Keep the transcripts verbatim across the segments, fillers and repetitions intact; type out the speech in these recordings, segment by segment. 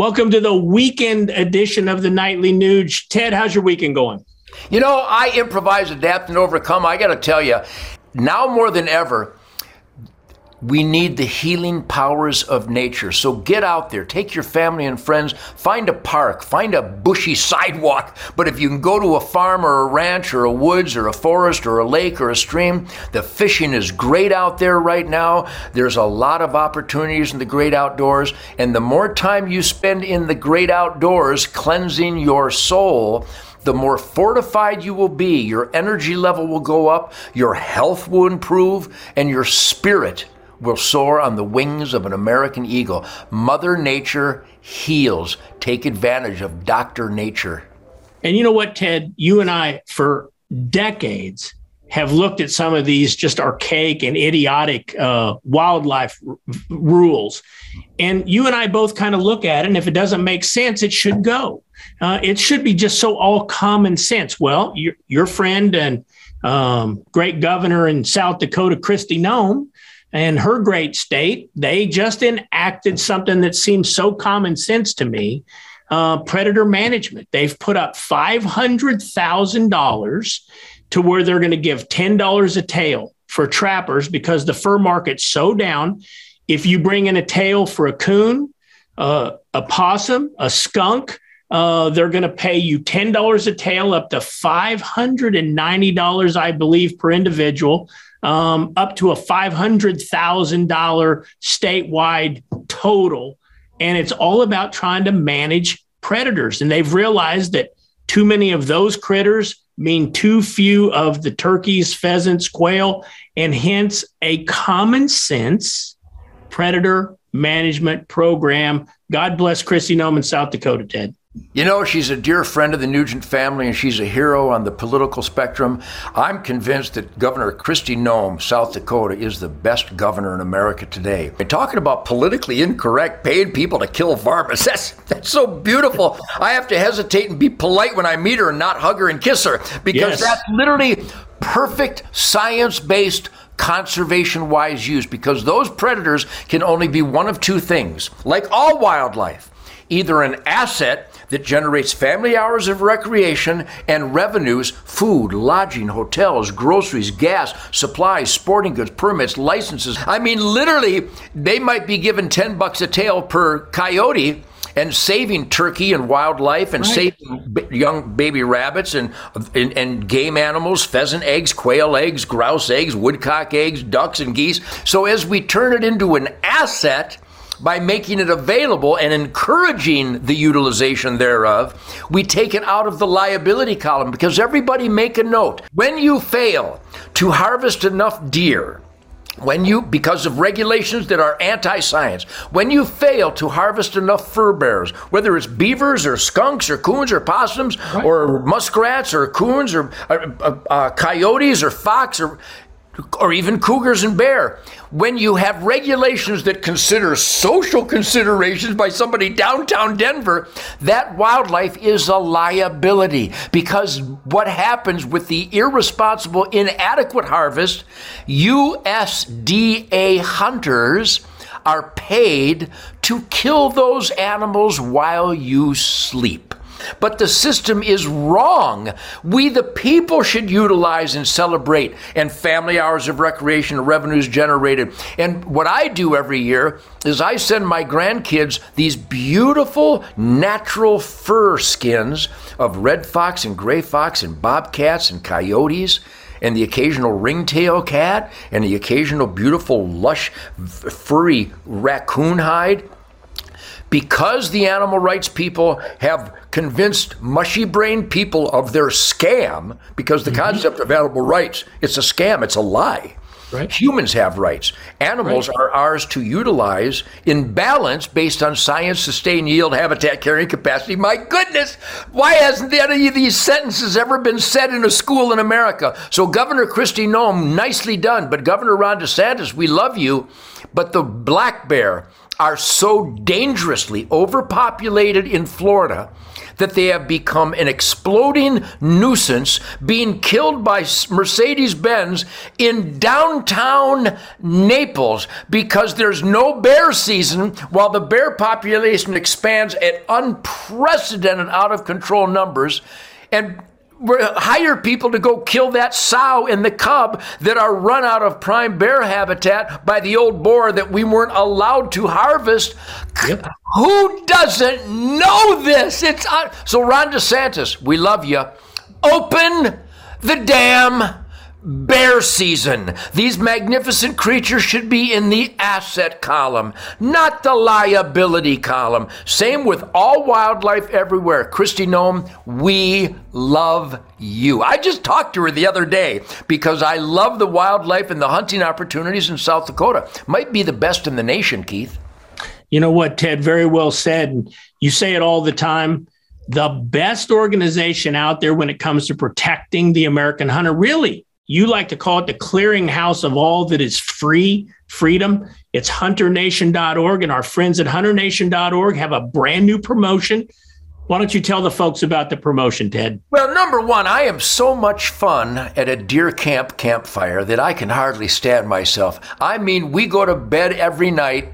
Welcome to the weekend edition of the Nightly Nuge. Ted, how's your weekend going? You know, I improvise, adapt, and overcome. I got to tell you, now more than ever, we need the healing powers of nature. So get out there, take your family and friends, find a park, find a bushy sidewalk. But if you can go to a farm or a ranch or a woods or a forest or a lake or a stream, the fishing is great out there right now. There's a lot of opportunities in the great outdoors. And the more time you spend in the great outdoors cleansing your soul, the more fortified you will be. Your energy level will go up, your health will improve, and your spirit will soar on the wings of an American eagle. Mother Nature heals. Take advantage of Doctor Nature. And you know what, Ted? You and I, for decades, have looked at some of these just archaic and idiotic uh, wildlife r- rules. And you and I both kind of look at it, and if it doesn't make sense, it should go. Uh, it should be just so all common sense. Well, your, your friend and um, great governor in South Dakota, Kristi Noem, and her great state, they just enacted something that seems so common sense to me, uh, predator management. They've put up five hundred thousand dollars to where they're going to give ten dollars a tail for trappers because the fur market's so down. If you bring in a tail for a coon, uh, a possum, a skunk, uh, they're going to pay you ten dollars a tail, up to five hundred ninety dollars, I believe, per individual. Um, up to a five hundred thousand dollars statewide total. And it's all about trying to manage predators. And they've realized that too many of those critters mean too few of the turkeys, pheasants, quail, and hence a common sense predator management program. God bless Kristi Noem in South Dakota, Ted. You know, she's a dear friend of the Nugent family, and she's a hero on the political spectrum. I'm convinced that Governor Kristi Noem, South Dakota, is the best governor in America today. And talking about politically incorrect, paying people to kill varmints, that's, that's so beautiful. I have to hesitate and be polite when I meet her and not hug her and kiss her, because yes. That's literally perfect science-based conservation-wise use, because those predators can only be one of two things, like all wildlife. Either an asset that generates family hours of recreation and revenues, food, lodging, hotels, groceries, gas, supplies, sporting goods, permits, licenses. I mean, literally, they might be given ten bucks a tail per coyote and saving turkey and wildlife and right. saving b- young baby rabbits and, and and game animals, pheasant eggs, quail eggs, grouse eggs, woodcock eggs, ducks and geese. So as we turn it into an asset, by making it available and encouraging the utilization thereof, we take it out of the liability column, because everybody make a note. When you fail to harvest enough deer, when you, because of regulations that are anti-science, when you fail to harvest enough fur bearers, whether it's beavers or skunks or coons or possums right. or muskrats or coons or uh, uh, uh, coyotes or fox or or even cougars and bear, when you have regulations that consider social considerations by somebody downtown Denver, that wildlife is a liability, because what happens with the irresponsible, inadequate harvest, U S D A hunters are paid to kill those animals while you sleep. But the system is wrong. We, the people, should utilize and celebrate, and family hours of recreation and revenues generated. And what I do every year is I send my grandkids these beautiful natural fur skins of red fox and gray fox and bobcats and coyotes and the occasional ringtail cat and the occasional beautiful lush furry raccoon hide. Because the animal rights people have convinced mushy-brained people of their scam, because the mm-hmm. concept of animal rights, it's a scam, it's a lie. Right. Humans have rights. Animals right. are ours to utilize in balance based on science, sustained yield, habitat, carrying capacity. My goodness, why hasn't any of these sentences ever been said in a school in America? So Governor Kristi Noem, nicely done. But Governor Ron DeSantis, we love you. But the black bear, are so dangerously overpopulated in Florida that they have become an exploding nuisance, being killed by Mercedes-Benz in downtown Naples because there's no bear season, while the bear population expands at unprecedented, out-of-control numbers, and hire people to go kill that sow and the cub that are run out of prime bear habitat by the old boar that we weren't allowed to harvest. Yep. Who doesn't know this? It's un- So Ron DeSantis, we love you. Open the damn bear season. These magnificent creatures should be in the asset column, not the liability column. Same with all wildlife everywhere. Kristi Noem, we love you. I just talked to her the other day because I love the wildlife and the hunting opportunities in South Dakota. Might be the best in the nation, Keith. You know what, Ted, very well said. You say it all the time. The best organization out there when it comes to protecting the American hunter, really, you like to call it the clearinghouse of all that is free, freedom. It's hunter nation dot org, and our friends at hunter nation dot org have a brand new promotion. Why don't you tell the folks about the promotion, Ted? Well, number one, I am so much fun at a deer camp campfire that I can hardly stand myself. I mean, we go to bed every night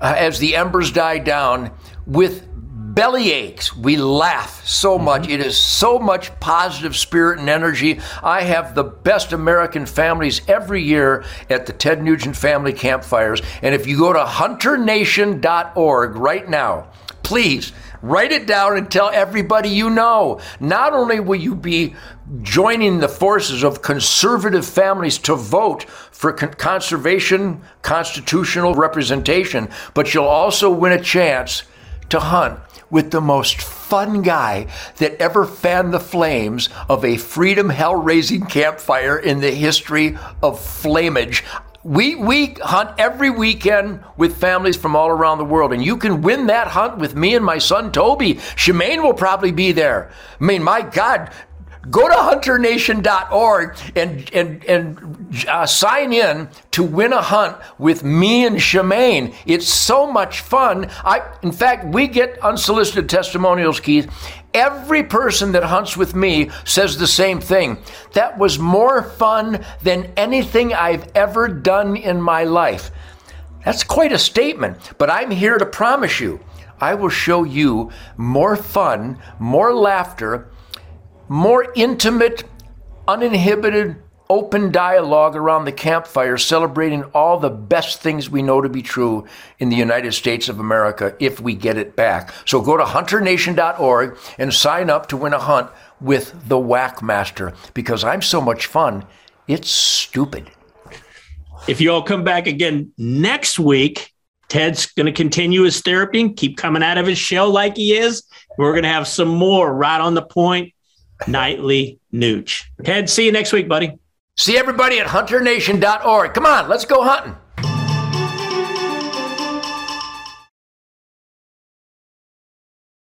uh, as the embers die down with belly aches. We laugh so much. It is so much positive spirit and energy. I have the best American families every year at the Ted Nugent Family Campfires. And if you go to hunter nation dot org right now, please write it down and tell everybody you know. Not only will you be joining the forces of conservative families to vote for con- conservation, constitutional representation, but you'll also win a chance to hunt with the most fun guy that ever fanned the flames of a freedom hell-raising campfire in the history of flamage. We we hunt every weekend with families from all around the world, and you can win that hunt with me and my son Toby. Shemaine will probably be there. I mean, my God, go to hunter nation dot org and and and uh, sign in to win a hunt with me and Shemaine. It's so much fun. I, in fact, we get unsolicited testimonials, Keith. Every person that hunts with me says the same thing. That was more fun than anything I've ever done in my life. That's quite a statement, but I'm here to promise you, I will show you more fun, more laughter, more intimate, uninhibited, open dialogue around the campfire, celebrating all the best things we know to be true in the United States of America if we get it back. So go to hunter nation dot org and sign up to win a hunt with the Whack Master, because I'm so much fun, it's stupid. If you all come back again next week, Ted's going to continue his therapy and keep coming out of his shell like he is. We're going to have some more right on the point Nightly Nuge. Ted, see you next week, buddy. See everybody at hunter nation dot org. Come on, let's go hunting.